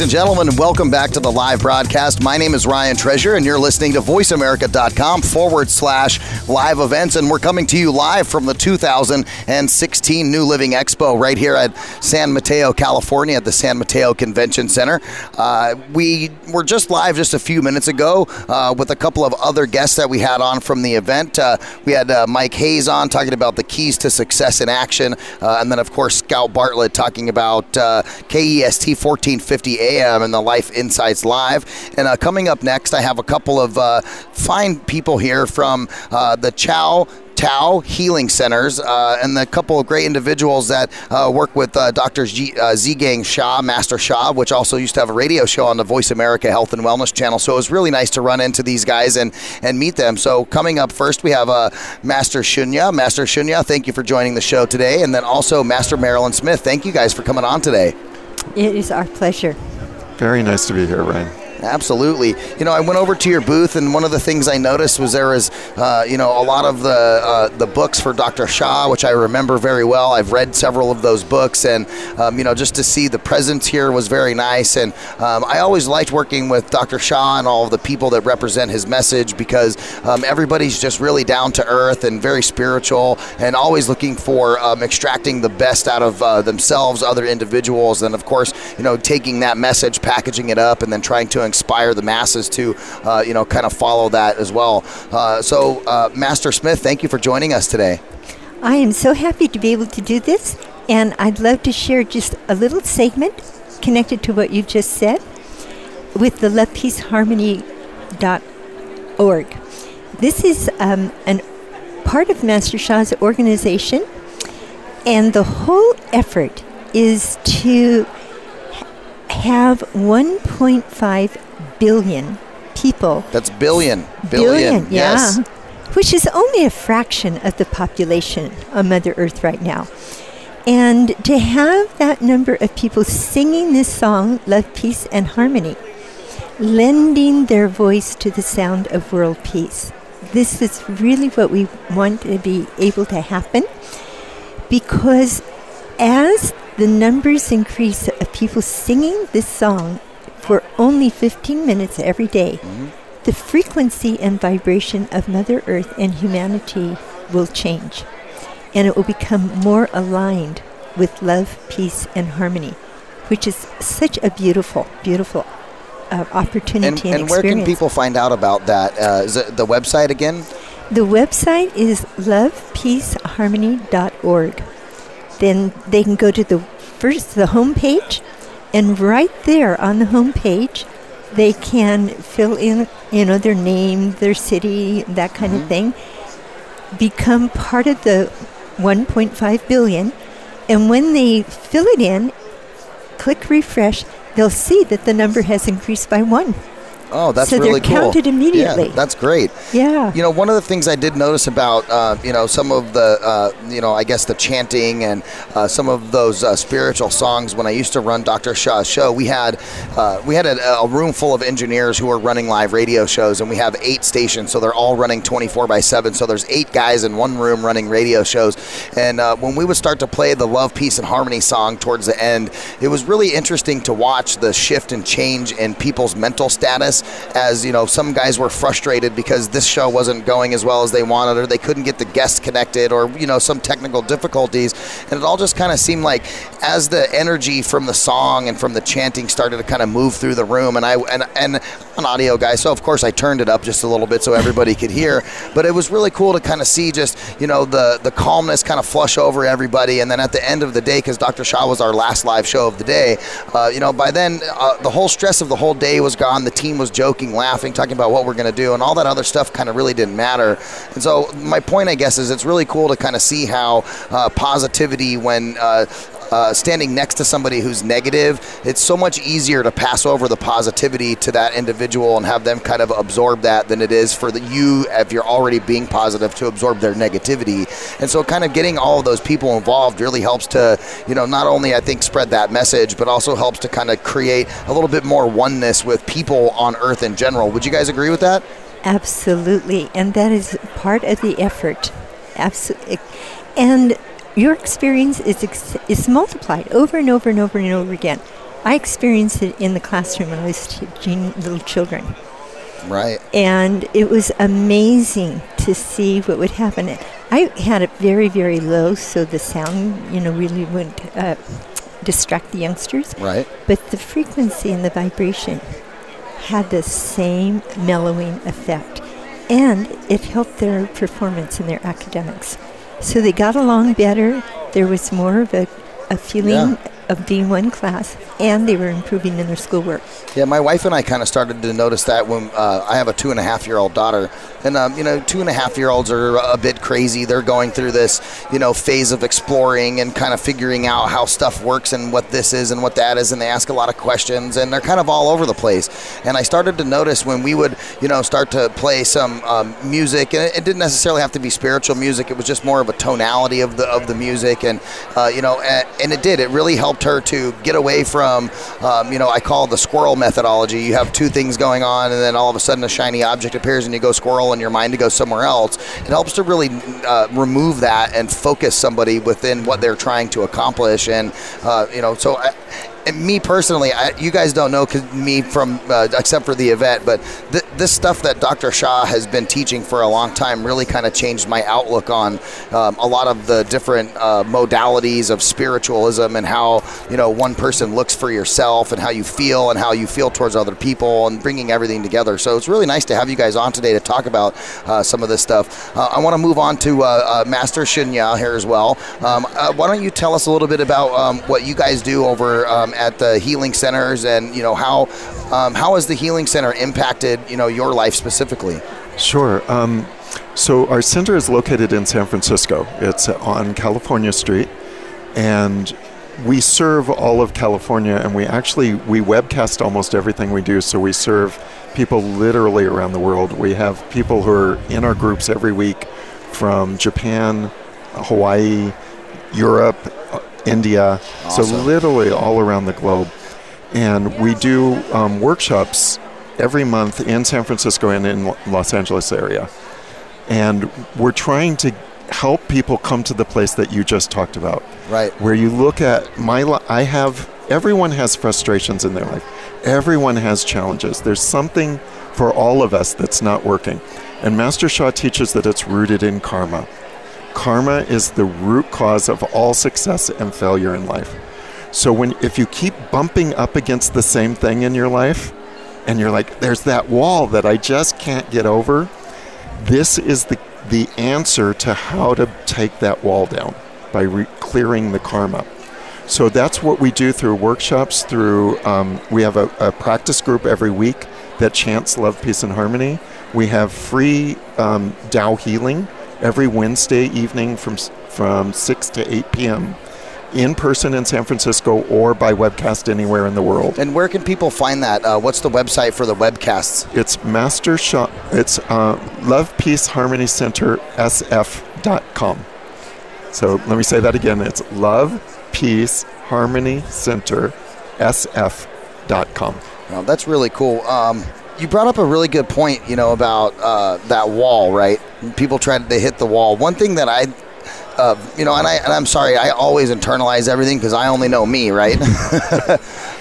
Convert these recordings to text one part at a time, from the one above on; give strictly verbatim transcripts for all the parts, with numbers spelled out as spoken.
ladies and gentlemen, and welcome back to the live broadcast. My name is Ryan Treasure, and you're listening to VoiceAmerica.com forward slash live events, and we're coming to you live from the two thousand sixteen New Living Expo right here at San Mateo, California, at the San Mateo Convention Center. Uh, we were just live just a few minutes ago uh, with a couple of other guests that we had on from the event. Uh, we had uh, Mike Hayes on talking about the keys to success in action, uh, and then, of course, Scout Bartlett talking about uh, KEST fourteen fifty A M and the Life Insights Live. And uh, coming up next, I have a couple of uh, fine people here from uh, the Chow Tao Healing Centers, uh, and a couple of great individuals that uh, work with uh, Doctor G, uh, Zhi Gang Sha, Master Sha, which also used to have a radio show on the Voice America Health and Wellness channel. So it was really nice to run into these guys and, and meet them. So coming up first, we have uh, Master Shunya. Master Shunya, thank you for joining the show today. And then also Master Marilyn Smith. Thank you guys for coming on today. It is our pleasure. Very nice to be here, Ryan. Absolutely. You know, I went over to your booth, and one of the things I noticed was there was, uh, you know, a lot of the uh, the books for Doctor Sha, which I remember very well. I've read several of those books, and, um, you know, just to see the presence here was very nice. And um, I always liked working with Doctor Sha and all of the people that represent his message, because um, everybody's just really down to earth and very spiritual and always looking for um, extracting the best out of uh, themselves, other individuals, and, of course, you know, taking that message, packaging it up, and then trying to inspire the masses to, uh, you know, kind of follow that as well. Uh, so, uh, Master Smith, thank you for joining us today. I am so happy to be able to do this, and I'd love to share just a little segment connected to what you just said with the Love Peace Harmony dot org. This is um, an part of Master Sha's organization, and the whole effort is to have one point five billion people. That's billion. Billion, billion yeah. Yes. Which is only a fraction of the population on Mother Earth right now. And to have that number of people singing this song, Love, Peace, and Harmony, lending their voice to the sound of world peace. This is really what we want to be able to happen, because as the numbers increase of people singing this song for only fifteen minutes every day, mm-hmm. the frequency and vibration of Mother Earth and humanity will change, and it will become more aligned with love, peace, and harmony, which is such a beautiful, beautiful uh, opportunity and, and, and experience. And where can people find out about that? Uh, is it the website again? The website is love peace harmony dot org. Then they can go to the first the home page, and right there on the home page, they can fill in, you know, their name, their city, that kind mm-hmm. of thing. Become part of the one point five billion, and when they fill it in, click refresh, they'll see that the number has increased by one. Oh, that's so really cool. So they're counted immediately. Yeah, that's great. Yeah. You know, one of the things I did notice about, uh, you know, some of the, uh, you know, I guess the chanting and uh, some of those uh, spiritual songs, when I used to run Doctor Sha's show, we had uh, we had a, a room full of engineers who were running live radio shows, and we have eight stations, so they're all running twenty-four by seven. So there's eight guys in one room running radio shows. And uh, when we would start to play the Love, Peace, and Harmony song towards the end, it was really interesting to watch the shift and change in people's mental status. As you know, some guys were frustrated because this show wasn't going as well as they wanted, or they couldn't get the guests connected, or, you know, some technical difficulties. And it all just kind of seemed like as the energy from the song and from the chanting started to kind of move through the room, and I and, and I'm an audio guy, so of course I turned it up just a little bit so everybody could hear, but it was really cool to kind of see just, you know, the, the calmness kind of flush over everybody. And then at the end of the day, because Doctor Sha was our last live show of the day, uh, you know, by then uh, the whole stress of the whole day was gone. The team was joking, laughing, talking about what we're going to do, and all that other stuff kind of really didn't matter. And so my point, I guess, is it's really cool to kind of see how uh, positivity, when uh, uh, standing next to somebody who's negative, it's so much easier to pass over the positivity to that individual and have them kind of absorb that than it is for the, you, if you're already being positive, to absorb their negativity. And so kind of getting all of those people involved really helps to, you know, not only, I think, spread that message, but also helps to kind of create a little bit more oneness with people on Earth in general. Would you guys agree with that? Absolutely, and that is part of the effort. Absolutely, and your experience is ex- is multiplied over and over and over and over again. I experienced it in the classroom when I was teaching little children. Right. And it was amazing to see what would happen. I had it very, very low, so the sound, you know, really wouldn't uh, distract the youngsters. Right. But the frequency and the vibration had the same mellowing effect. And it helped their performance in their academics. So they got along better. There was more of a, a feeling yeah. of being one class, and they were improving in their schoolwork. Yeah, my wife and I kind of started to notice that when uh, I have a two and a half year old daughter, and um, you know, two and a half year olds are a bit crazy. They're going through this, you know, phase of exploring and kind of figuring out how stuff works and what this is and what that is, and they ask a lot of questions, and they're kind of all over the place. And I started to notice when we would, you know, start to play some um, music, and it, it didn't necessarily have to be spiritual music. It was just more of a tonality of the of the music, and uh, you know, and, and it did. It really helped her to get away from, um, you know, I call the squirrel methodology. You have two things going on, and then all of a sudden a shiny object appears and you go squirrel and your mind to go somewhere else. It helps to really uh, remove that and focus somebody within what they're trying to accomplish. And, uh, you know, so I, and me personally, I, you guys don't know cause me from, uh, except for the event, but th- this stuff that Doctor Sha has been teaching for a long time really kind of changed my outlook on um, a lot of the different uh, modalities of spiritualism and how, you know, one person looks for yourself and how you feel and how you feel towards other people and bringing everything together. So it's really nice to have you guys on today to talk about uh, some of this stuff. Uh, I want to move on to uh, uh, Master Shunya here as well. Um, uh, why don't you tell us a little bit about um, what you guys do over um, at the healing centers, and you know how um, how has the healing center impacted you know your life specifically? Sure. Um, so our center is located in San Francisco. It's on California Street, and we serve all of California. And we actually we webcast almost everything we do. So we serve people literally around the world. We have people who are in our groups every week from Japan, Hawaii, Europe, India, awesome. So literally all around the globe. And we do um, workshops every month in San Francisco and in Los Angeles area. And we're trying to help people come to the place that you just talked about. Right. Where you look at my life, I have, everyone has frustrations in their life. Everyone has challenges. There's something for all of us that's not working. And Master Sha teaches that it's rooted in karma. Karma is the root cause of all success and failure in life. So when if you keep bumping up against the same thing in your life, and you're like, there's that wall that I just can't get over, this is the, the answer to how to take that wall down by re- clearing the karma. So that's what we do through workshops, through um, we have a, a practice group every week that chants Love, Peace, and Harmony. We have free um, Tao healing every Wednesday evening from from six to eight p.m. in person in San Francisco or by webcast anywhere in the world. And where can people find that? Uh, what's the website for the webcasts? It's Master Sha. It's uh, Love Peace Harmony Center S F dot com. So let me say that again. It's Love Peace Harmony Center S F dot com. Well, that's really cool. Um, you brought up a really good point, you know, about uh, that wall, right? People try to they hit the wall. One thing that I, uh, you know, and, I, and I'm sorry, I always internalize everything because I only know me, right?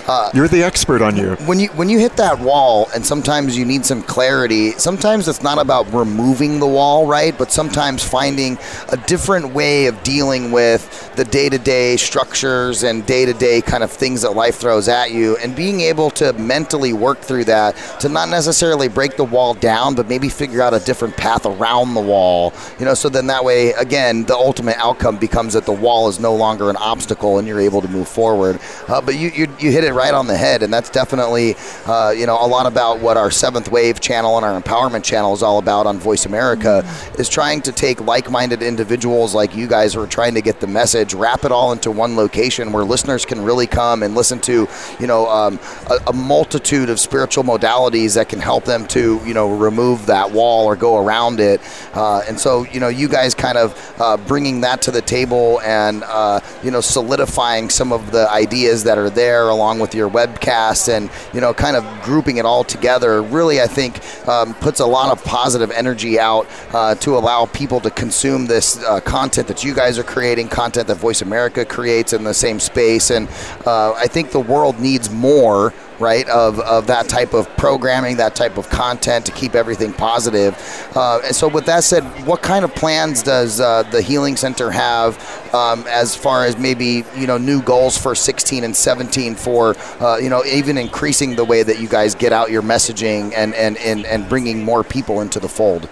uh, You're the expert on you. When you when you hit that wall, and sometimes you need some clarity. Sometimes it's not about removing the wall, right? But sometimes finding a different way of dealing with the day-to-day structures and day-to-day kind of things that life throws at you, and being able to mentally work through that to not necessarily break the wall down, but maybe figure out a different path around the wall, you know, so then that way, again, the ultimate outcome becomes that the wall is no longer an obstacle and you're able to move forward. Uh, but you, you you hit it right on the head, and that's definitely, uh, you know, a lot about what our Seventh Wave channel and our Empowerment channel is all about on Voice America, mm-hmm. is trying to take like-minded individuals like you guys who are trying to get the message, wrap it all into one location where listeners can really come and listen to, you know, um, a, a multitude of spiritual modalities that can help them to, you know, remove that wall or go around it. Uh, and so, you know, you guys kind of uh, bringing that to the table and, uh, you know, solidifying some of the ideas that are there along with with your webcast and, you know, kind of grouping it all together really, I think, um, puts a lot of positive energy out uh, to allow people to consume this uh, content that you guys are creating, content that Voice America creates in the same space. And uh, I think the world needs more, right, of, of that type of programming, that type of content to keep everything positive. Uh, and so with that said, what kind of plans does uh, the Healing Center have um, as far as maybe, you know, new goals for sixteen and seventeen for, uh, you know, even increasing the way that you guys get out your messaging and, and, and, and bringing more people into the fold?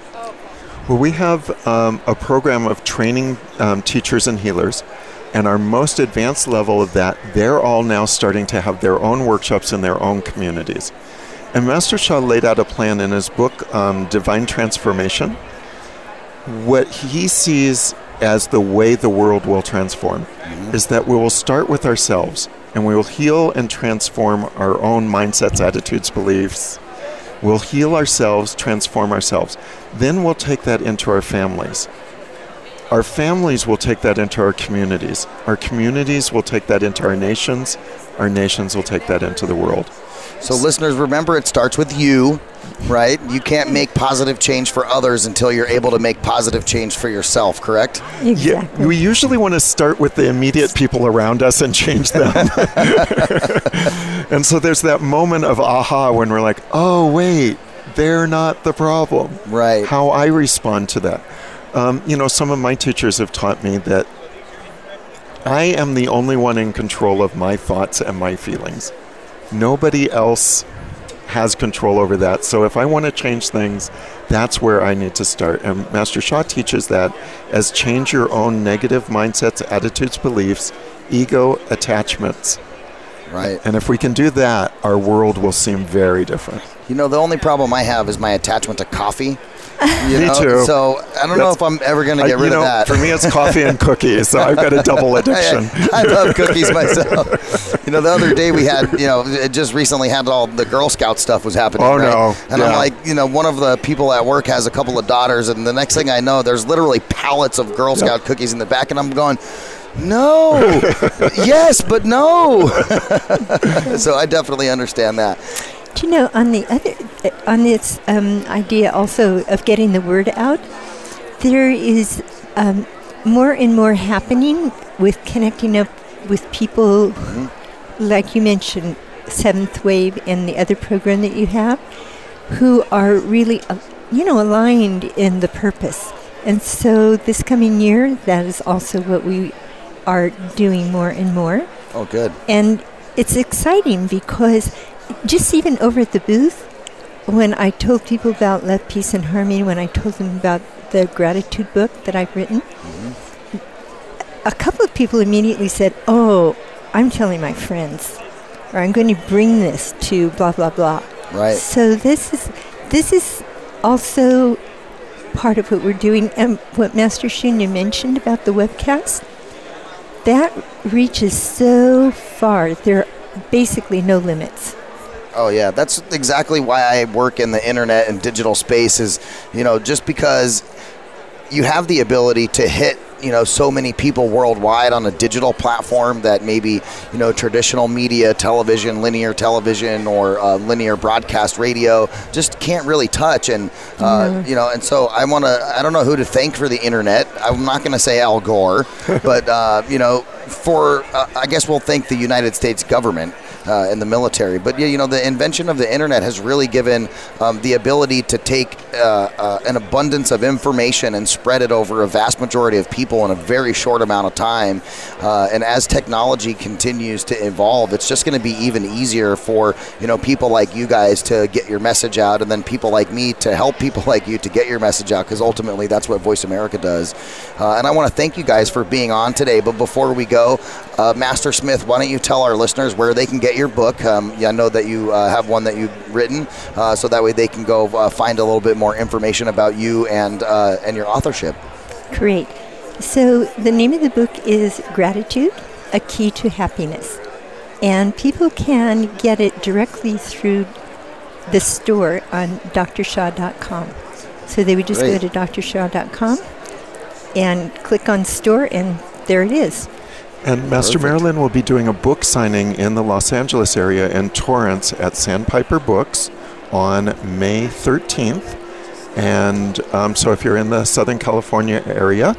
Well, we have um, a program of training um, teachers and healers. And our most advanced level of that, they're all now starting to have their own workshops in their own communities. And Master Sha laid out a plan in his book, um, Divine Transformation, what he sees as the way the world will transform, mm-hmm. is that we will start with ourselves, and we will heal and transform our own mindsets, attitudes, beliefs. We'll heal ourselves, transform ourselves. Then we'll take that into our families. Our families will take that into our communities. Our communities will take that into our nations. Our nations will take that into the world. So listeners, remember, it starts with you, right? You can't make positive change for others until you're able to make positive change for yourself, correct? Exactly. Yeah, we usually want to start with the immediate people around us and change them. And so there's that moment of aha when we're like, oh, wait, they're not the problem. Right. How I respond to that. Um, you know, some of my teachers have taught me that I am the only one in control of my thoughts and my feelings. Nobody else has control over that. So if I want to change things, that's where I need to start. And Master Sha teaches that as change your own negative mindsets, attitudes, beliefs, ego, attachments. Right. And if we can do that, our world will seem very different. You know, the only problem I have is my attachment to coffee. You me know? Too. So I don't That's, know if I'm ever going to get I, rid know, of that. For me, it's coffee and cookies. So I've got a double addiction. I, I love cookies myself. You know, the other day we had, you know, just recently had all the Girl Scout stuff was happening. Oh, right? no. And yeah. I'm like, you know, one of the people at work has a couple of daughters. And the next thing I know, there's literally pallets of Girl Scout yep. cookies in the back. And I'm going... No. Yes, but no. So I definitely understand that. Do you know, on the other, on this um, idea also of getting the word out, there is um, more and more happening with connecting up with people, mm-hmm. like you mentioned, Seventh Wave and the other program that you have, who are really, you know, aligned in the purpose. And so this coming year, that is also what we are doing more and more. Oh, good. And it's exciting because just even over at the booth, when I told people about Love, Peace, and Harmony, when I told them about the gratitude book that I've written, mm-hmm. a couple of people immediately said, oh, I'm telling my friends, or I'm going to bring this to blah, blah, blah. Right. So this is this is also part of what we're doing. And what Master Shunya mentioned about the webcast, that reaches so far. There are basically no limits. Oh, yeah. That's exactly why I work in the internet and digital space is, you know, just because you have the ability to hit, you know, so many people worldwide on a digital platform that maybe, you know, traditional media, television, linear television, or uh, linear broadcast radio just can't really touch. And, uh, mm-hmm. you know, and so I want to, I don't know who to thank for the internet. I'm not going to say Al Gore, but, uh, you know, for, uh, I guess we'll thank the United States government. Uh, in the military. But, you know, the invention of the internet has really given um, the ability to take uh, uh, an abundance of information and spread it over a vast majority of people in a very short amount of time. Uh, and as technology continues to evolve, it's just going to be even easier for, you know, people like you guys to get your message out, and then people like me to help people like you to get your message out, because ultimately that's what Voice America does. Uh, and I want to thank you guys for being on today. But before we go, uh, Master Smith, why don't you tell our listeners where they can get your book? Um, yeah, I know that you uh, have one that you've written, uh, so that way they can go uh, find a little bit more information about you and uh, and your authorship. Great. So the name of the book is Gratitude, A Key to Happiness. And people can get it directly through the store on d r shaw dot com. So they would just Great. Go to d r shaw dot com and click on store, and there it is. And Master Perfect. Marilyn will be doing a book signing in the Los Angeles area in Torrance at Sandpiper Books on May thirteenth. And um, so if you're in the Southern California area,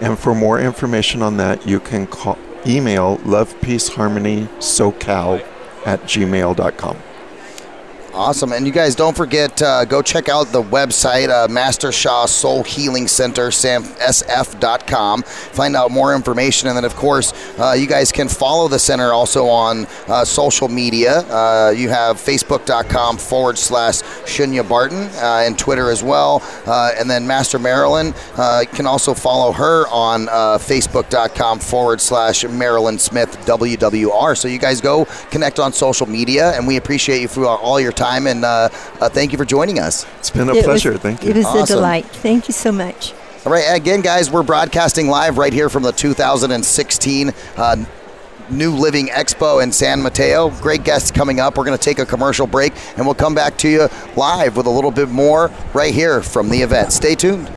and for more information on that, you can call, email love peace harmony socal at gmail dot com. Awesome. And you guys, don't forget, uh, go check out the website, uh, Master Sha Soul Healing Center, S F dot com. Find out more information. And then, of course, uh, you guys can follow the center also on uh, social media. Uh, you have Facebook.com forward slash Shunya Barton uh, and Twitter as well. Uh, and then Master Marilyn, uh, you can also follow her on uh, Facebook.com forward slash Marilyn Smith W W R. So you guys go connect on social media, and we appreciate you for all your time. Time and uh, uh, thank you for joining us. It's been a it pleasure. Was, thank you. It was awesome. A delight. Thank you so much. All right. Again, guys, we're broadcasting live right here from the two thousand sixteen uh, New Living Expo in San Mateo. Great guests coming up. We're going to take a commercial break, and we'll come back to you live with a little bit more right here from the event. Stay tuned.